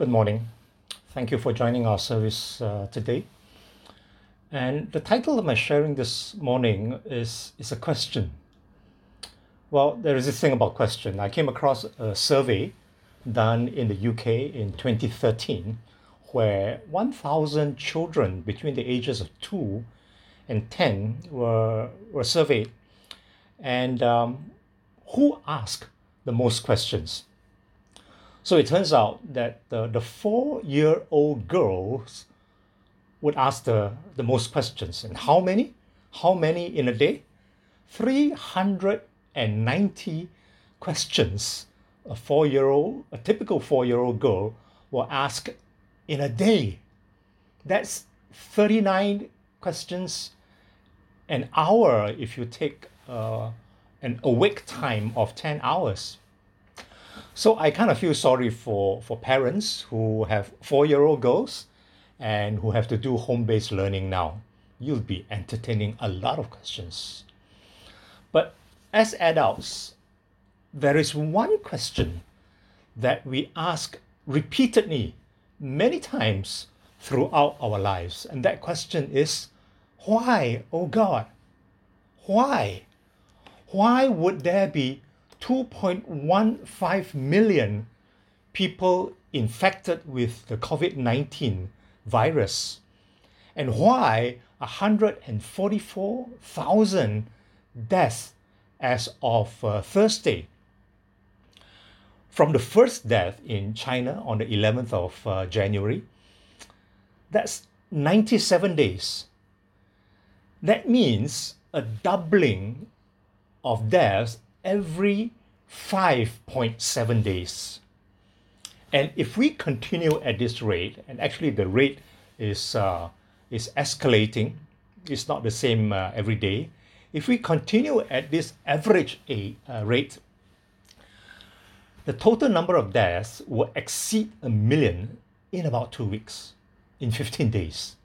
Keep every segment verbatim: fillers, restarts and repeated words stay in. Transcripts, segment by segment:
Good morning. Thank you for joining our service uh, today. And the title of my sharing this morning is, is a question. Well, there is this thing about question. I came across a survey done in the U K in twenty thirteen, where one thousand children between the ages of two and ten were, were surveyed. And um, who asked the most questions? So it turns out that the, the four-year-old girls would ask the, the most questions. And how many? How many in a day? three hundred ninety questions a four-year-old, a typical four-year-old girl will ask in a day. That's thirty-nine questions an hour if you take uh, an awake time of ten hours. So I kind of feel sorry for, for parents who have four-year-old girls and who have to do home-based learning now. You'll be entertaining a lot of questions. But as adults, there is one question that we ask repeatedly, many times throughout our lives. And that question is, why, oh God? Why? Why would there be two point one five million people infected with the COVID nineteen virus, and why one hundred forty-four thousand deaths as of uh, Thursday? From the first death in China on the eleventh of uh, January, that's ninety-seven days. That means a doubling of deaths every five point seven days. And if we continue at this rate, and actually the rate is uh, is escalating, it's not the same uh, every day. If we continue at this average a, uh, rate, the total number of deaths will exceed a million in about two weeks, in fifteen days.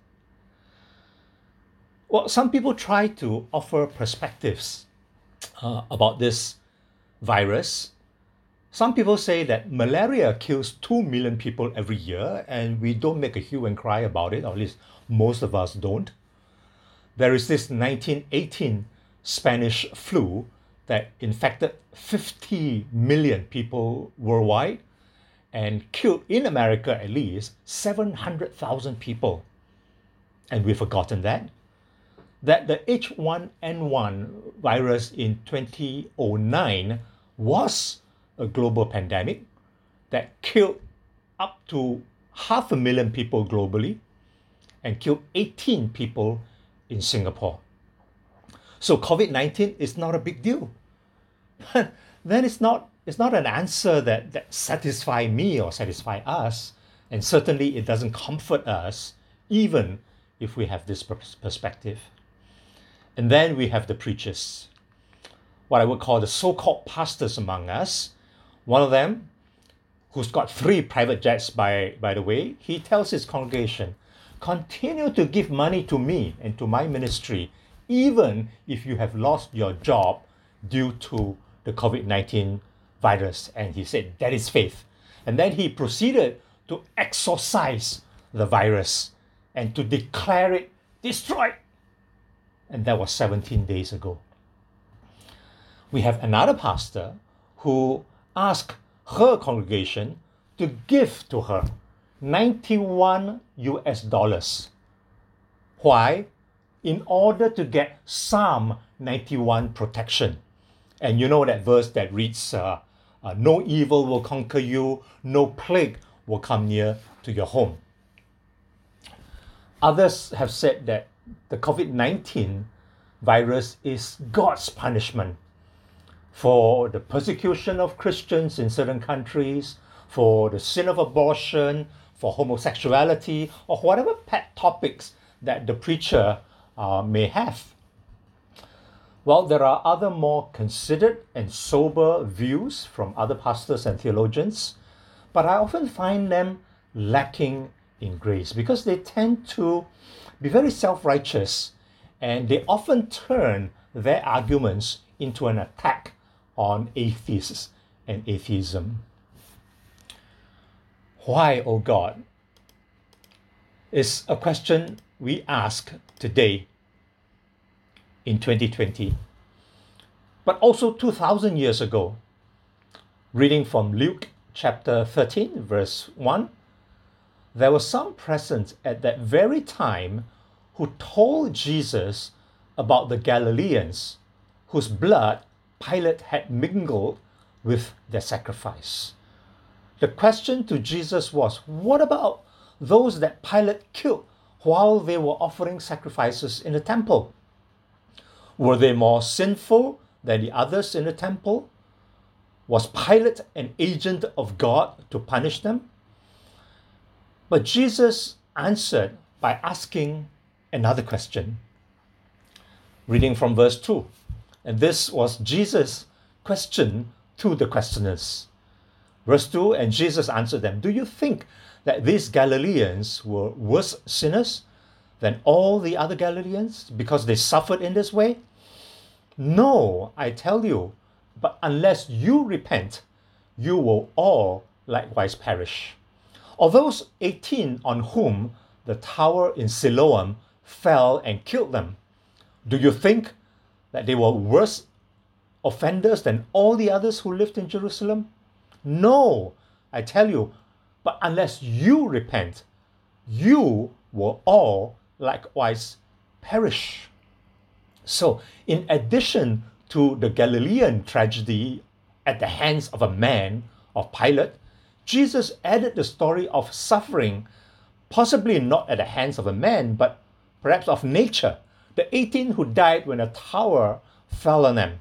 Well, some people try to offer perspectives Uh, about this virus. Some people say that malaria kills two million people every year and we don't make a hue and cry about it, or at least most of us don't. There is this nineteen eighteen Spanish flu that infected fifty million people worldwide and killed, in America at least, seven hundred thousand people. And we've forgotten that. that the H one N one virus in two thousand nine was a global pandemic that killed up to half a million people globally and killed eighteen people in Singapore. So COVID nineteen is not a big deal. But then it's not, it's not an answer that, that satisfies me or satisfies us, and certainly it doesn't comfort us, even if we have this perspective. And then we have the preachers, what I would call the so-called pastors among us. One of them, who's got three private jets, by, by the way, he tells his congregation, continue to give money to me and to my ministry, even if you have lost your job due to the COVID nineteen virus. And he said, that is faith. And then he proceeded to exorcise the virus and to declare it destroyed. And that was seventeen days ago. We have another pastor who asked her congregation to give to her ninety-one US dollars. Why? In order to get Psalm ninety-one protection. And you know that verse that reads, uh, uh, no evil will conquer you, no plague will come near to your home. Others have said that the COVID nineteen virus is God's punishment for the persecution of Christians in certain countries, for the sin of abortion, for homosexuality, or whatever pet topics that the preacher uh, may have. Well, there are other more considered and sober views from other pastors and theologians, but I often find them lacking in grace because they tend to be very self-righteous, and they often turn their arguments into an attack on atheists and atheism. Why, O God, is a question we ask today in twenty twenty, but also two thousand years ago. Reading from Luke chapter thirteen, verse one, there were some present at that very time who told Jesus about the Galileans whose blood Pilate had mingled with their sacrifice. The question to Jesus was, what about those that Pilate killed while they were offering sacrifices in the temple? Were they more sinful than the others in the temple? Was Pilate an agent of God to punish them? But Jesus answered by asking another question. Reading from verse two, and this was Jesus' question to the questioners. Verse two, and Jesus answered them, do you think that these Galileans were worse sinners than all the other Galileans because they suffered in this way? No, I tell you, but unless you repent, you will all likewise perish. Or those eighteen on whom the tower in Siloam fell and killed them, do you think that they were worse offenders than all the others who lived in Jerusalem? No, I tell you, but unless you repent, you will all likewise perish. So, in addition to the Galilean tragedy at the hands of a man, of Pilate, Jesus added the story of suffering, possibly not at the hands of a man, but perhaps of nature. The eighteen who died when a tower fell on them,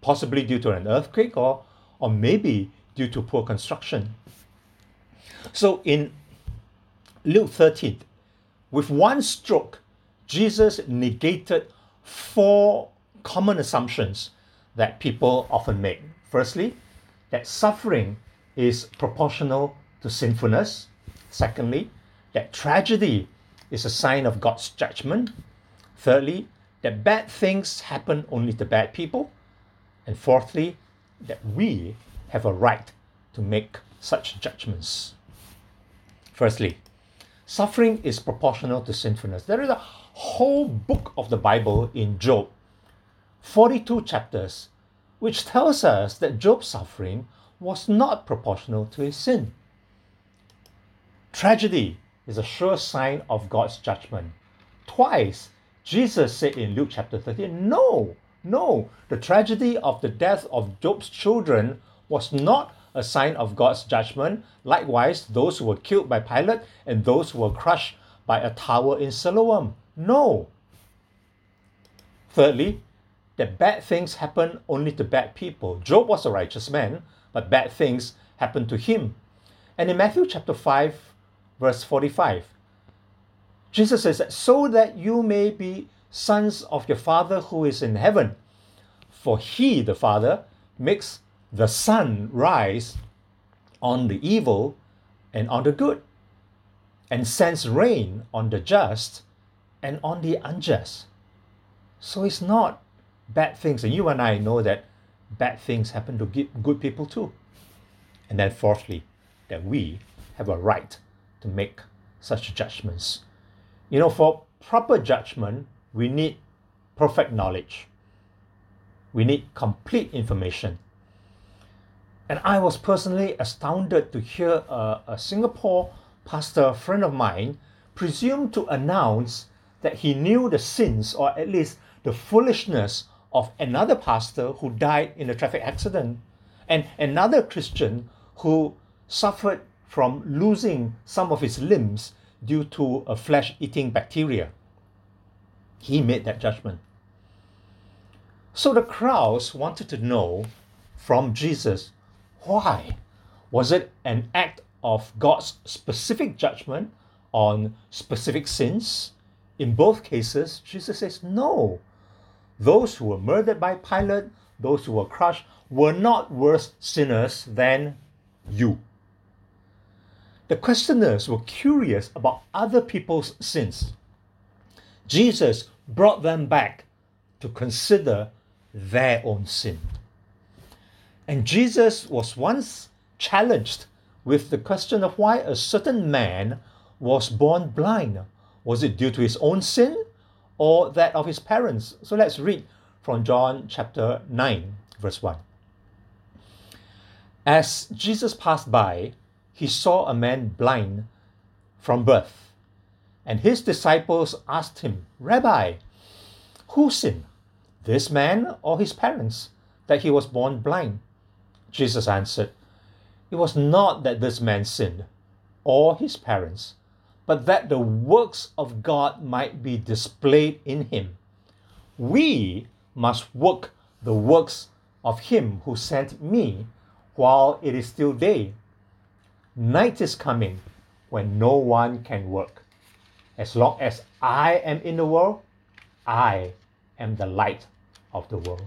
possibly due to an earthquake or, or maybe due to poor construction. So in Luke thirteen, with one stroke, Jesus negated four common assumptions that people often make. Firstly, that suffering is proportional to sinfulness. Secondly, that tragedy is a sign of God's judgment. Thirdly, that bad things happen only to bad people. And fourthly, that we have a right to make such judgments. Firstly, suffering is proportional to sinfulness. There is a whole book of the Bible in Job, forty-two chapters, which tells us that Job's suffering was not proportional to his sin. Tragedy is a sure sign of God's judgment. Twice, Jesus said in Luke chapter thirteen, no, no, the tragedy of the death of Job's children was not a sign of God's judgment. Likewise, those who were killed by Pilate and those who were crushed by a tower in Siloam. No. Thirdly, that bad things happen only to bad people. Job was a righteous man, but bad things happened to him. And in Matthew chapter five, verse forty-five, Jesus says that so that you may be sons of your Father who is in heaven, for he, the Father, makes the sun rise on the evil and on the good, and sends rain on the just and on the unjust. So it's not bad things, and you and I know that bad things happen to good people too. And then fourthly, that we have a right to make such judgments. You know, for proper judgment, we need perfect knowledge. We need complete information. And I was personally astounded to hear a, a Singapore pastor friend of mine presume to announce that he knew the sins, or at least the foolishness, of another pastor who died in a traffic accident, and another Christian who suffered from losing some of his limbs due to a flesh-eating bacteria. He made that judgment. So the crowds wanted to know from Jesus, why? Was it an act of God's specific judgment on specific sins? In both cases, Jesus says, no. Those who were murdered by Pilate, those who were crushed, were not worse sinners than you. The questioners were curious about other people's sins. Jesus brought them back to consider their own sin. And Jesus was once challenged with the question of why a certain man was born blind. Was it due to his own sin or that of his parents? So let's read from John chapter nine, verse one. As Jesus passed by, he saw a man blind from birth, and his disciples asked him, "Rabbi, who sinned, this man or his parents, that he was born blind?" Jesus answered, "It was not that this man sinned or his parents, but that the works of God might be displayed in him. We must work the works of him who sent me while it is still day. Night is coming when no one can work. As long as I am in the world, I am the light of the world."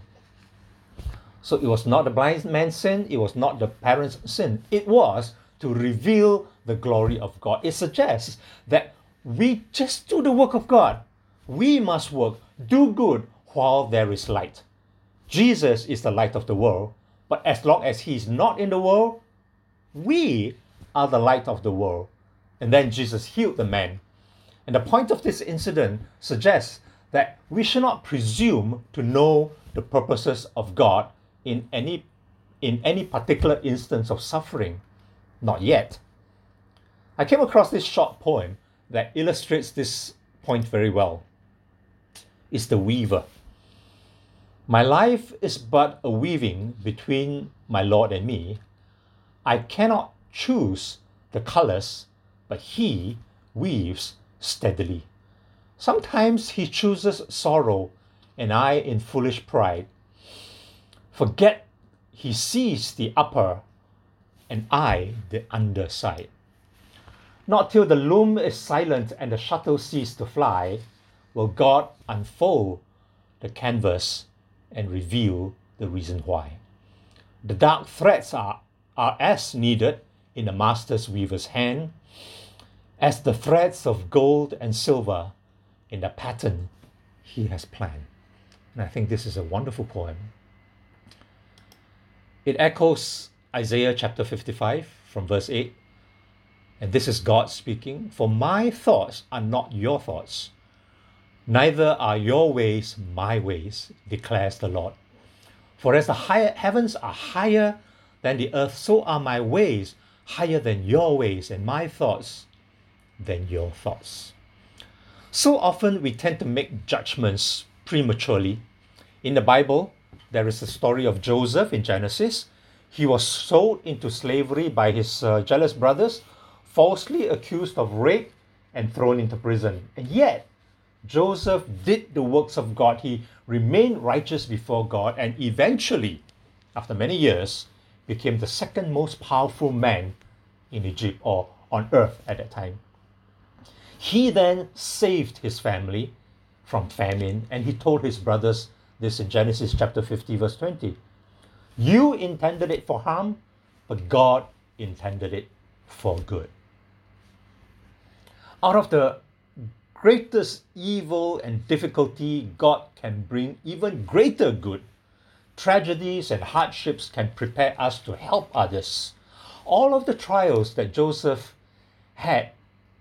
So it was not the blind man's sin, it was not the parents' sin. It was to reveal the glory of God. It suggests that we just do the work of God. We must work, do good while there is light. Jesus is the light of the world, but as long as he is not in the world, we are the light of the world. And then Jesus healed the man. And the point of this incident suggests that we should not presume to know the purposes of God in any, in any particular instance of suffering. Not yet. I came across this short poem that illustrates this point very well. It's The Weaver. "My life is but a weaving between my Lord and me. I cannot choose the colours, but he weaves steadily. Sometimes he chooses sorrow, and I in foolish pride forget he sees the upper, and I the underside. Not till the loom is silent and the shuttle cease to fly will God unfold the canvas and reveal the reason why. The dark threads are, are as needed in the master's weaver's hand as the threads of gold and silver in the pattern he has planned." And I think this is a wonderful poem. It echoes Isaiah chapter fifty-five from verse eight. And this is God speaking, "For my thoughts are not your thoughts, neither are your ways my ways, declares the Lord. For as the higher heavens are higher than the earth, so are my ways higher than your ways, and my thoughts than your thoughts." So often we tend to make judgments prematurely. In the Bible, there is the story of Joseph in Genesis. He was sold into slavery by his uh, jealous brothers, falsely accused of rape, and thrown into prison. And yet, Joseph did the works of God. He remained righteous before God, and eventually, after many years, became the second most powerful man in Egypt, or on earth at that time. He then saved his family from famine, and he told his brothers this in Genesis chapter fifty, verse twenty. "You intended it for harm, but God intended it for good." Out of the greatest evil and difficulty, God can bring even greater good. Tragedies and hardships can prepare us to help others. All of the trials that Joseph had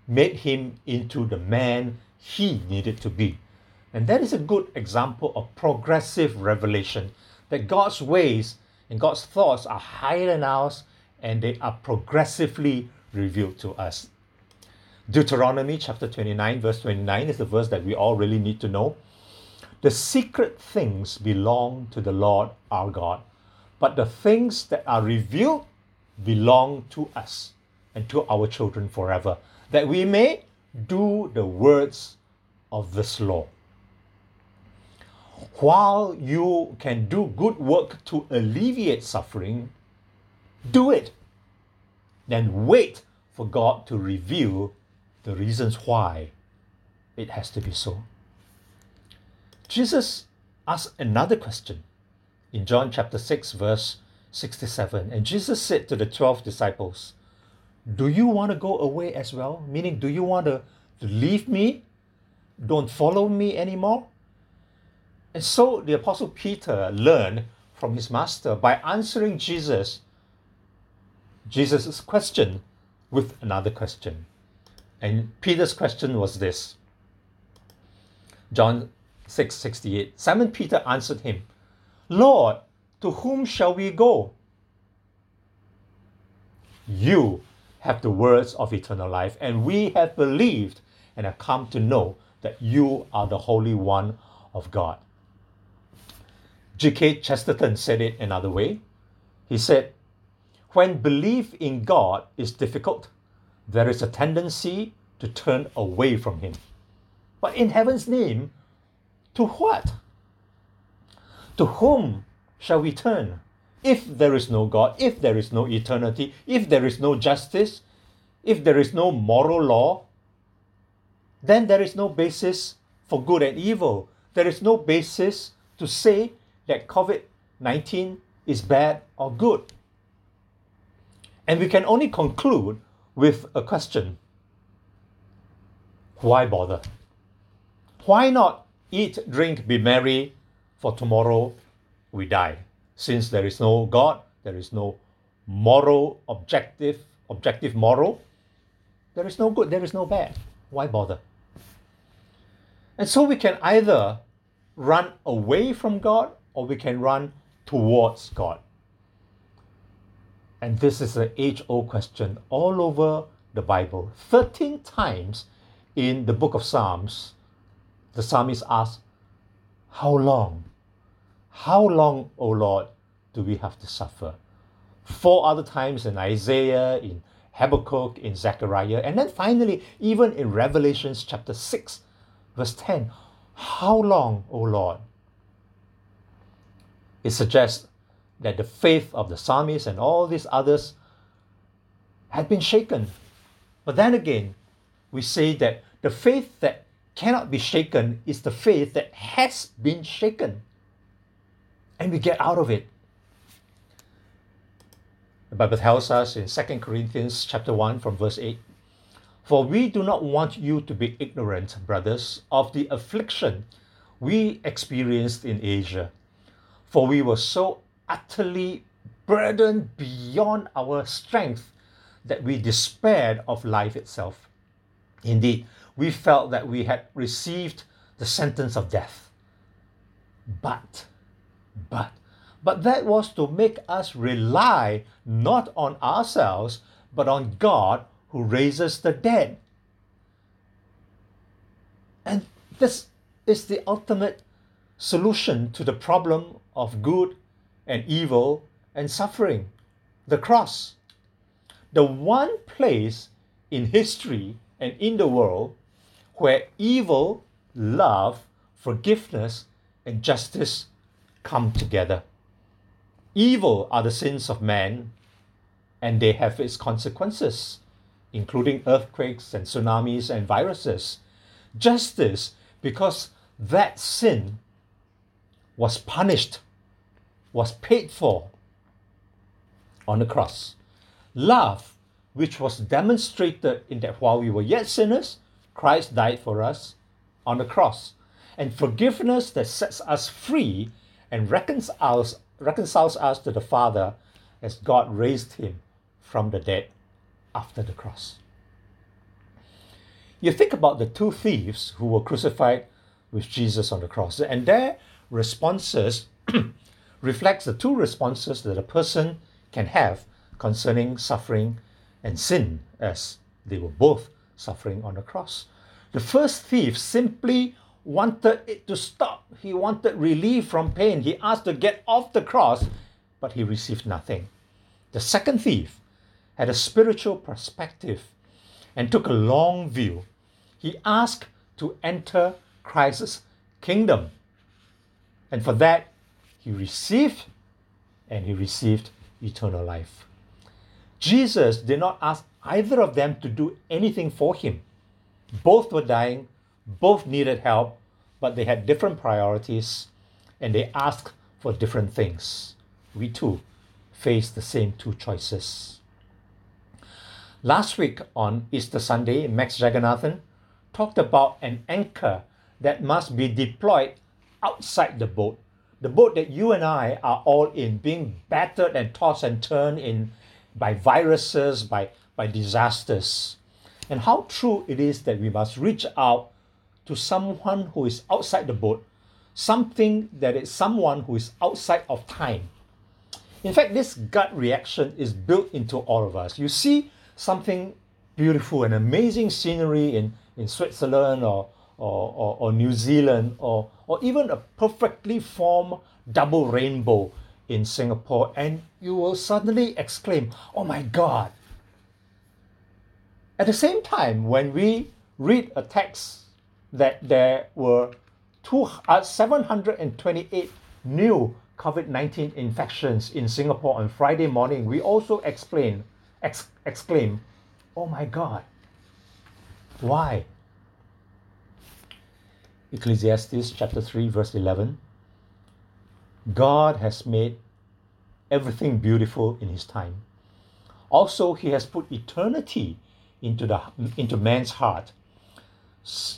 made him into the man he needed to be. And that is a good example of progressive revelation, that God's ways and God's thoughts are higher than ours, and they are progressively revealed to us. Deuteronomy chapter twenty-nine, verse twenty-nine is the verse that we all really need to know. "The secret things belong to the Lord our God, but the things that are revealed belong to us and to our children forever, that we may do the words of this law." While you can do good work to alleviate suffering, do it. Then wait for God to reveal the reasons why it has to be so. Jesus asked another question in John chapter six, verse sixty-seven. And Jesus said to the twelve disciples, "Do you want to go away as well?" Meaning, do you want to, to leave me? Don't follow me anymore? And so the Apostle Peter learned from his master by answering Jesus, Jesus' question with another question. And Peter's question was this. John six sixty-eight. Simon Peter answered him, "Lord, to whom shall we go? You have the words of eternal life, and we have believed and have come to know that you are the Holy One of God." G K Chesterton said it another way. He said, "When belief in God is difficult, there is a tendency to turn away from Him." But in heaven's name, to what? To whom shall we turn? If there is no God, if there is no eternity, if there is no justice, if there is no moral law, then there is no basis for good and evil. There is no basis to say that COVID nineteen is bad or good. And we can only conclude with a question. Why bother? Why not eat, drink, be merry, for tomorrow we die? Since there is no God, there is no moral, objective, objective moral, there is no good, there is no bad. Why bother? And so we can either run away from God or we can run towards God. And this is an age-old question all over the Bible. thirteen times in the book of Psalms, the psalmist asks, "How long? How long, O Lord, do we have to suffer?" Four other times in Isaiah, in Habakkuk, in Zechariah, and then finally, even in Revelation chapter six, verse ten, "How long, O Lord?" It suggests that the faith of the psalmist and all these others had been shaken. But then again, we say that the faith that cannot be shaken is the faith that has been shaken. And we get out of it. The Bible tells us in Second Corinthians chapter one from verse eight, "For we do not want you to be ignorant, brothers, of the affliction we experienced in Asia. For we were so utterly burdened beyond our strength that we despaired of life itself. Indeed, we felt that we had received the sentence of death. But, but, but that was to make us rely not on ourselves, but on God who raises the dead." And this is the ultimate solution to the problem of good and evil and suffering, the cross. The one place in history and in the world where evil, love, forgiveness, and justice come together. Evil are the sins of man, and they have its consequences, including earthquakes and tsunamis and viruses. Justice, because that sin was punished, was paid for on the cross. Love, which was demonstrated in that while we were yet sinners, Christ died for us on the cross. And forgiveness that sets us free and reconciles, reconciles us to the Father as God raised him from the dead after the cross. You think about the two thieves who were crucified with Jesus on the cross, and their responses reflects the two responses that a person can have concerning suffering and sin, as they were both suffering on the cross. The first thief simply wanted it to stop. He wanted relief from pain. He asked to get off the cross, but he received nothing. The second thief had a spiritual perspective and took a long view. He asked to enter Christ's kingdom. And for that, he received, and he received eternal life. Jesus did not ask either of them to do anything for him. Both were dying, both needed help, but they had different priorities, and they asked for different things. We too face the same two choices. Last week on Easter Sunday, Max Jagannathan talked about an anchor that must be deployed outside the boat, the boat that you and I are all in, being battered and tossed and turned in by viruses, by, by disasters, and how true it is that we must reach out to someone who is outside the boat, something that is someone who is outside of time. In fact, this gut reaction is built into all of us. You see something beautiful, an amazing scenery in, in Switzerland or, or, or, or New Zealand, or, or even a perfectly formed double rainbow in Singapore, and you will suddenly exclaim, "Oh my God!" At the same time, when we read a text that there were seven hundred twenty-eight new COVID nineteen infections in Singapore on Friday morning, we also explain, ex- exclaim, "Oh my God, why?" Ecclesiastes chapter three, verse eleven. God has made everything beautiful in His time. Also, He has put eternity into the into man's heart,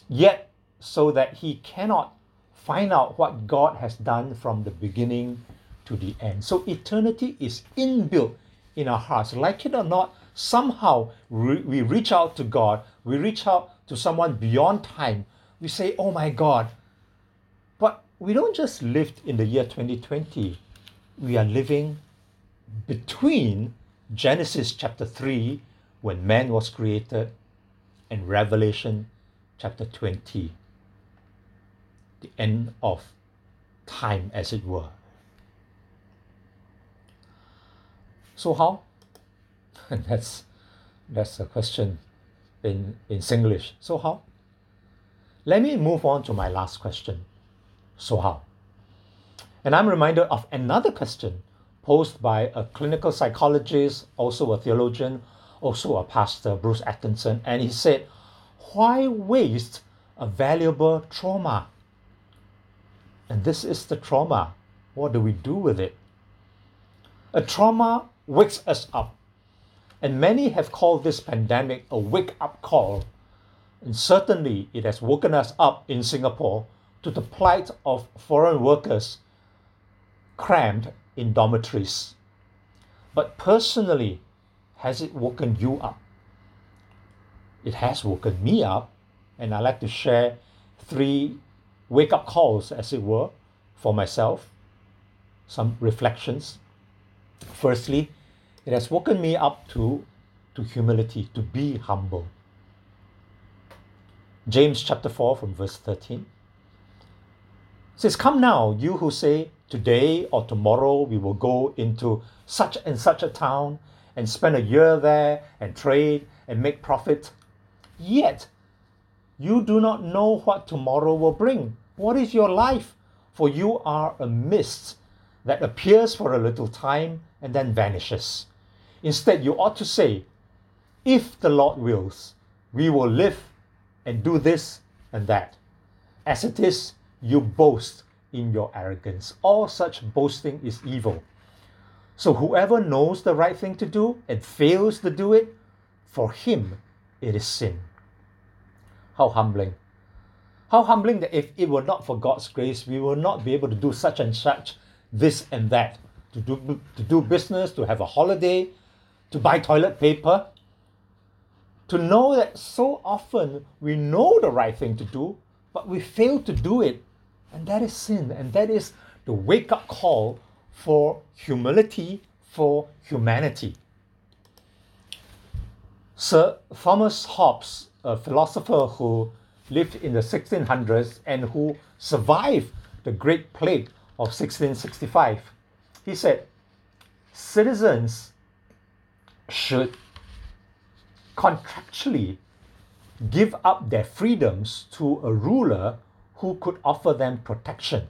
yet so that he cannot find out what God has done from the beginning to the end. So eternity is inbuilt in our hearts. Like it or not, somehow re- we reach out to God, we reach out to someone beyond time. We say, "Oh my God." But we don't just live in the year twenty twenty. We are living between Genesis chapter three, when man was created, and Revelation chapter twenty, the end of time, as it were. So how? that's that's a question in, in Singlish. So how? Let me move on to my last question. So how? And I'm reminded of another question posed by a clinical psychologist, also a theologian, also a pastor, Bruce Atkinson, and he said, "Why waste a valuable trauma?" And this is the trauma. What do we do with it? A trauma wakes us up, and many have called this pandemic a wake-up call. And certainly it has woken us up in Singapore to the plight of foreign workers crammed in dormitories. But personally, has it woken you up? It has woken me up, and I'd like to share three wake-up calls, as it were, for myself, some reflections. Firstly, it has woken me up to, to humility, to be humble. James chapter four from verse thirteen says, "Come now, you who say, 'Today or tomorrow we will go into such and such a town, and spend a year there, and trade, and make profit.' Yet, you do not know what tomorrow will bring. What is your life? For you are a mist that appears for a little time and then vanishes. Instead, you ought to say, 'If the Lord wills, we will live and do this and that.' As it is, you boast in your arrogance. All such boasting is evil. So whoever knows the right thing to do and fails to do it, for him it is sin." How humbling. How humbling that if it were not for God's grace, we will not be able to do such and such, this and that, to do, to do business, to have a holiday, to buy toilet paper. To know that so often we know the right thing to do, but we fail to do it. And that is sin. And that is the wake-up call for humility, for humanity. Sir Thomas Hobbes, a philosopher who lived in the sixteen hundreds and who survived the Great Plague of sixteen sixty-five, he said, "Citizens should contractually give up their freedoms to a ruler who could offer them protection."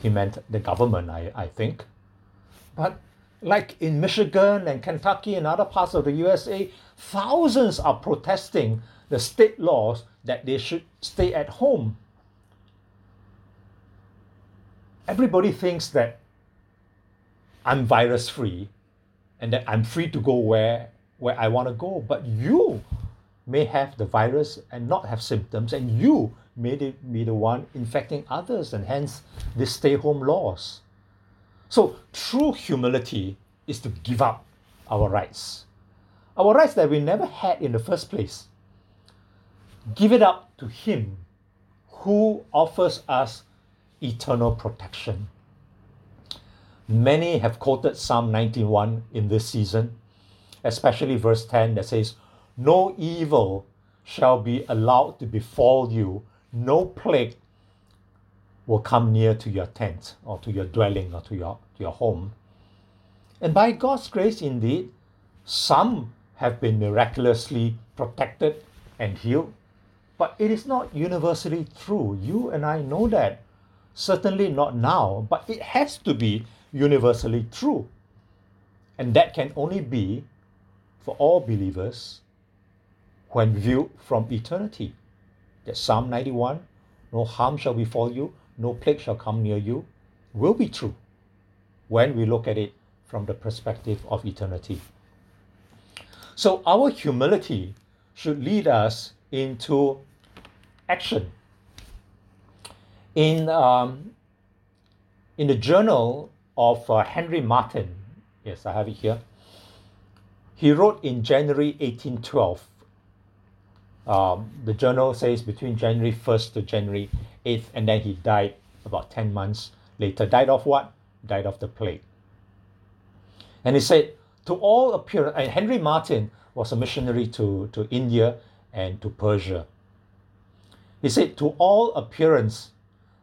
He meant the government, I, I think. But like in Michigan and Kentucky and other parts of the U S A, thousands are protesting the state laws that they should stay at home. Everybody thinks that I'm virus-free and that I'm free to go where, where I want to go. But you may have the virus and not have symptoms, and you may be the one infecting others, and hence these stay-home laws. So true humility is to give up our rights. Our rights that we never had in the first place. Give it up to Him who offers us eternal protection. Many have quoted Psalm ninety-one in this season, especially verse ten that says, "No evil shall be allowed to befall you, no plague will come near to your tent or to your dwelling or to your, to your home." And by God's grace, indeed, some have been miraculously protected and healed, but it is not universally true. You and I know that. Certainly not now, but it has to be universally true. And that can only be for all believers when viewed from eternity. That Psalm ninety-one, no harm shall befall you, no plague shall come near you, will be true when we look at it from the perspective of eternity. So our humility should lead us into action. In um, in the journal of uh, Henry Martyn, yes, I have it here, he wrote in January eighteen twelve, um, the journal says between January first to January eighth, and then he died about ten months later. Died of what? Died of the plague. And he said, to all appearance, and Henry Martyn was a missionary to, to India and to Persia. He said, to all appearance,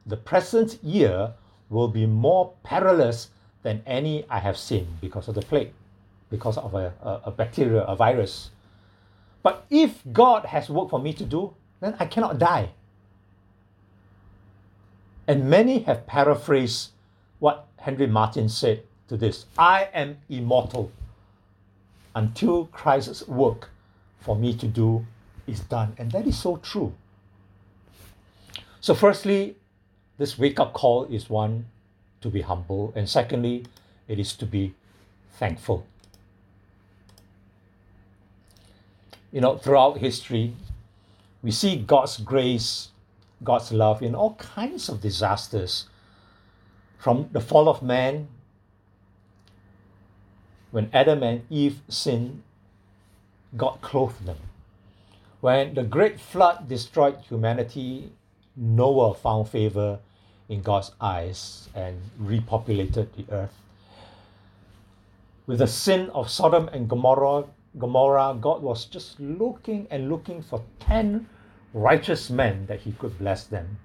the present year will be more perilous than any I have seen because of the plague, because of a, a, a bacteria, a virus. But if God has work for me to do, then I cannot die. And many have paraphrased what Henry Martyn said to this: I am immortal until Christ's work for me to do is done. And that is so true. So firstly, this wake-up call is one to be humble, and secondly, it is to be thankful. You know, throughout history, we see God's grace, God's love in all kinds of disasters. From the fall of man, when Adam and Eve sinned, God clothed them. When the great flood destroyed humanity, Noah found favor in God's eyes and repopulated the earth. With the sin of Sodom and Gomorrah, Gomorrah, God was just looking and looking for ten righteous men that he could bless them.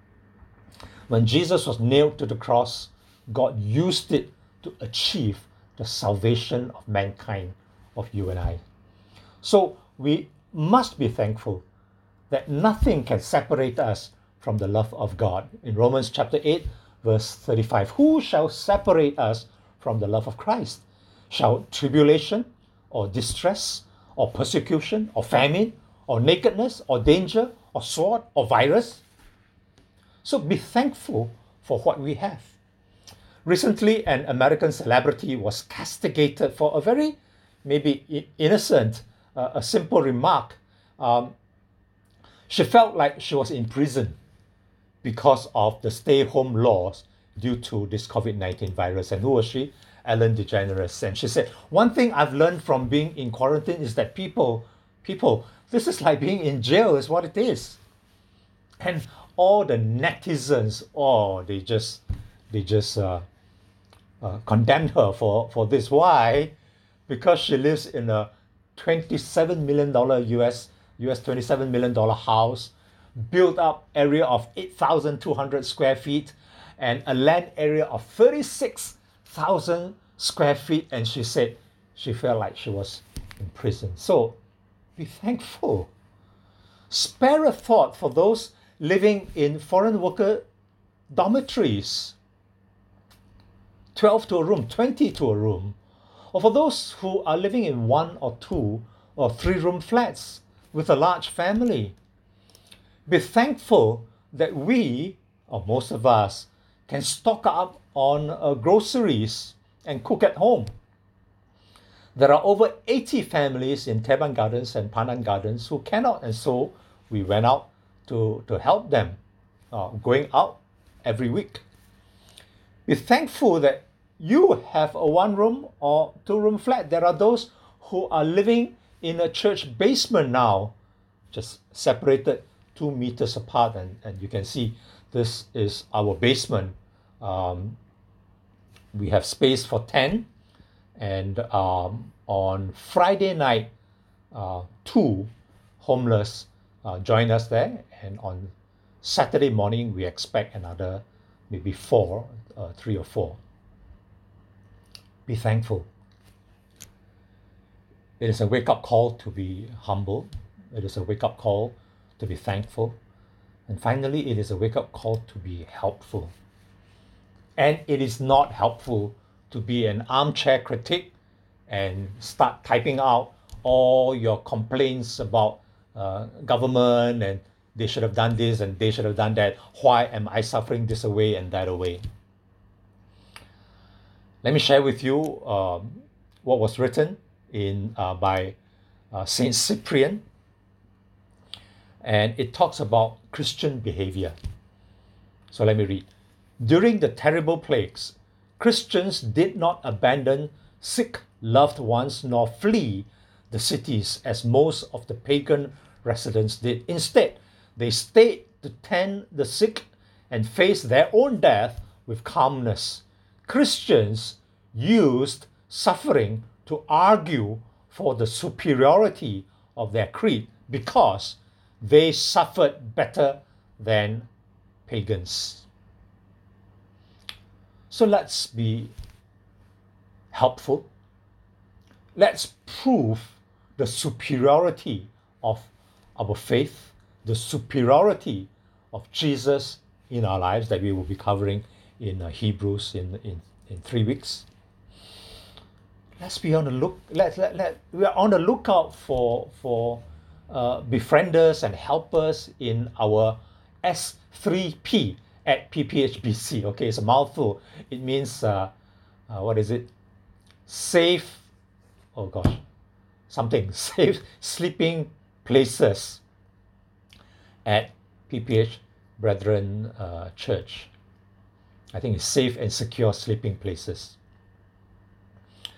When Jesus was nailed to the cross, God used it to achieve the salvation of mankind, of you and I. So we must be thankful that nothing can separate us from the love of God. In Romans chapter eight, verse thirty-five, who shall separate us from the love of Christ? Shall tribulation, or distress, or persecution, or famine, or nakedness, or danger, or sword, or virus? So be thankful for what we have. Recently, an American celebrity was castigated for a very, maybe innocent, uh, a simple remark. Um, she felt like she was in prison because of the stay-home laws due to this COVID nineteen virus. And who was she? Ellen DeGeneres. And she said, one thing I've learned from being in quarantine is that people, people, this is like being in jail is what it is. And all the netizens, oh, they just, they just uh, uh, condemned her for, for this. Why? Because she lives in a twenty-seven million dollars U S, U S twenty-seven million dollars house, built up area of eight thousand two hundred square feet and a land area of thirty-six thousand square feet. And she said she felt like she was in prison. So be thankful. Spare a thought for those living in foreign worker dormitories, twelve to a room, twenty to a room, or for those who are living in one or two or three room flats with a large family. Be thankful that we, or most of us, can stock up on uh, groceries and cook at home. There are over eighty families in Teban Gardens and Panang Gardens who cannot, and so we went out to, to help them, uh, going out every week. Be thankful that you have a one-room or two-room flat. There are those who are living in a church basement now, just separated two meters apart, and, and you can see this is our basement. Um, we have space for ten, and um, on Friday night, uh, two homeless uh, join us there, and on Saturday morning we expect another maybe four, uh, three or four. Be thankful. It is a wake-up call to be humble. It is a wake-up call to be thankful. And finally, it is a wake-up call to be helpful. And it is not helpful to be an armchair critic and start typing out all your complaints about uh, government, and they should have done this and they should have done that. Why am I suffering this away and that away? Let me share with you um, what was written in uh, by uh, Saint Cyprian. And it talks about Christian behavior. So let me read. During the terrible plagues, Christians did not abandon sick loved ones nor flee the cities as most of the pagan residents did. Instead, they stayed to tend the sick and face their own death with calmness. Christians used suffering to argue for the superiority of their creed because they suffered better than pagans. So let's be helpful. Let's prove the superiority of our faith, the superiority of Jesus in our lives that we will be covering in uh, Hebrews in, in, in three weeks. Let's be on the look. Let let, let we are on the lookout for for. Uh, befrienders and helpers in our S three P at P P H B C. Okay, it's a mouthful. It means, uh, uh, what is it? Safe, oh gosh, something. Safe sleeping places at P P H Brethren uh, Church. I think it's safe and secure sleeping places. I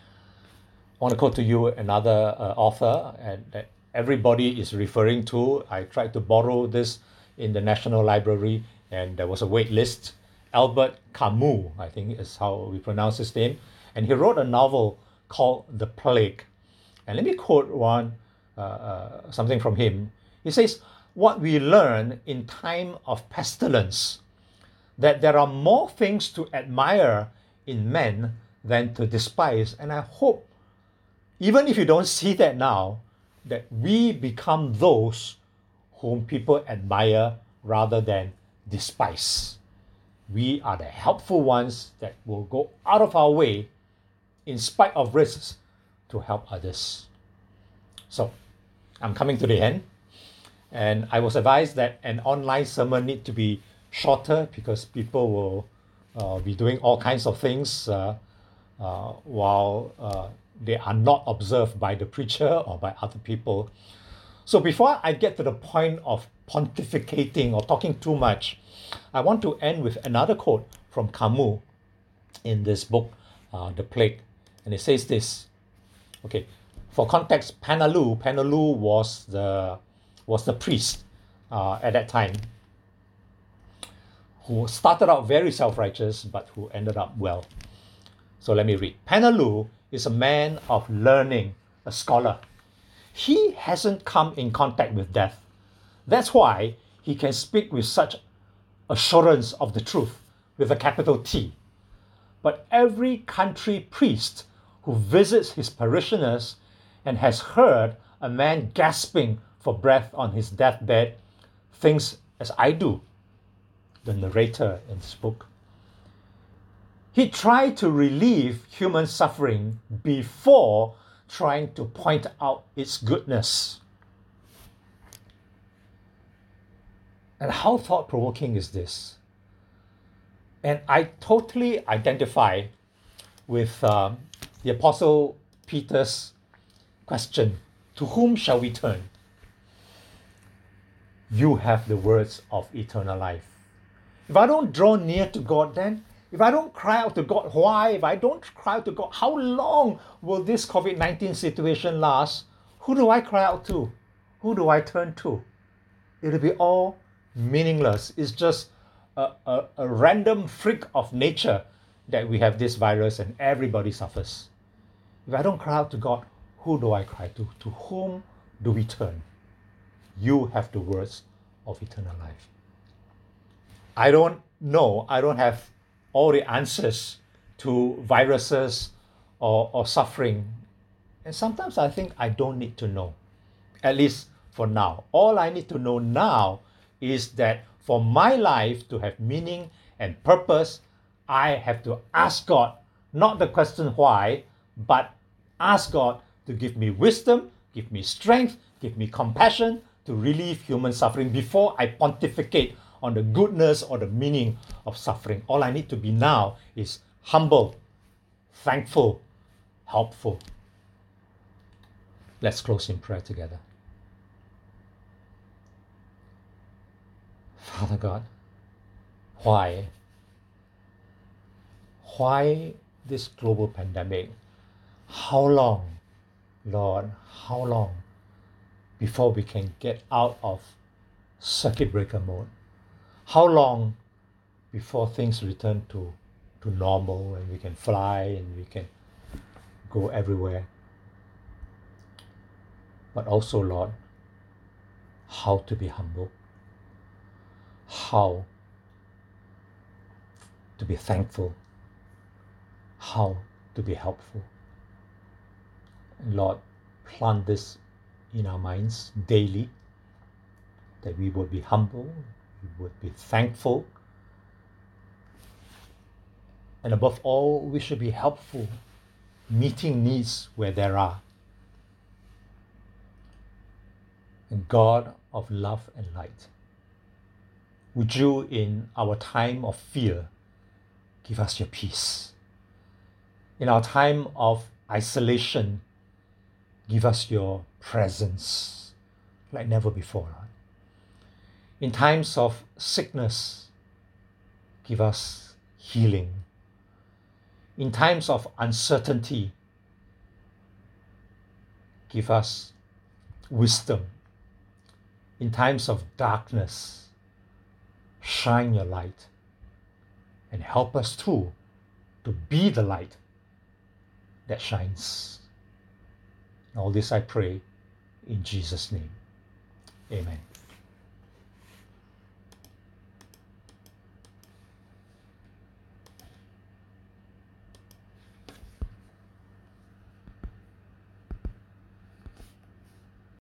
want to quote to you another uh, author and that everybody is referring to. I tried to borrow this in the National Library and there was a wait list. Albert Camus, I think is how we pronounce his name. And he wrote a novel called The Plague. And let me quote one, uh, uh, something from him. He says, "What we learn in time of pestilence, that there are more things to admire in men than to despise." And I hope, even if you don't see that now, that we become those whom people admire rather than despise. We are the helpful ones that will go out of our way in spite of risks to help others. So, I'm coming to the end, and I was advised that an online sermon need to be shorter because people will uh, be doing all kinds of things uh, uh, while uh, they are not observed by the preacher or by other people. So before I get to the point of pontificating or talking too much, I want to end with another quote from Camus in this book, uh, The Plague. And it says this. Okay, for context, Panang Gardens was the was the priest uh, at that time who started out very self-righteous but who ended up well. So let me read. Panang Gardens is a man of learning, a scholar. He hasn't come in contact with death. That's why he can speak with such assurance of the truth, with a capital T. But every country priest who visits his parishioners and has heard a man gasping for breath on his deathbed thinks as I do, the narrator in this book. He tried to relieve human suffering before trying to point out its goodness. And how thought-provoking is this? And I totally identify with um, the Apostle Peter's question, "To whom shall we turn?" You have the words of eternal life. If I don't draw near to God, then If I don't cry out to God why, if I don't cry out to God, how long will this COVID nineteen situation last? Who do I cry out to? Who do I turn to? It'll be all meaningless. It's just a, a, a random freak of nature that we have this virus and everybody suffers. If I don't cry out to God, who do I cry to? To whom do we turn? You have the words of eternal life. I don't know. I don't have all the answers to viruses or, or suffering. And sometimes I think I don't need to know, at least for now. All I need to know now is that for my life to have meaning and purpose, I have to ask God, not the question why, but ask God to give me wisdom, give me strength, give me compassion to relieve human suffering before I pontificate on the goodness or the meaning of suffering. All I need to be now is humble, thankful, helpful. Let's close in prayer together. Father God, why? Why this global pandemic? How long, Lord, how long before we can get out of circuit breaker mode? How long before things return to, to normal and we can fly and we can go everywhere? But also, Lord, how to be humble, how to be thankful, how to be helpful. And Lord, plant this in our minds daily, that we would be humble, we would be thankful, and above all, we should be helpful, meeting needs where there are. And God of love and light, would you, in our time of fear, give us your peace? In our time of isolation, give us your presence like never before. In times of sickness, give us healing. In times of uncertainty, give us wisdom. In times of darkness, shine your light and help us too to be the light that shines. All this I pray in Jesus' name. Amen.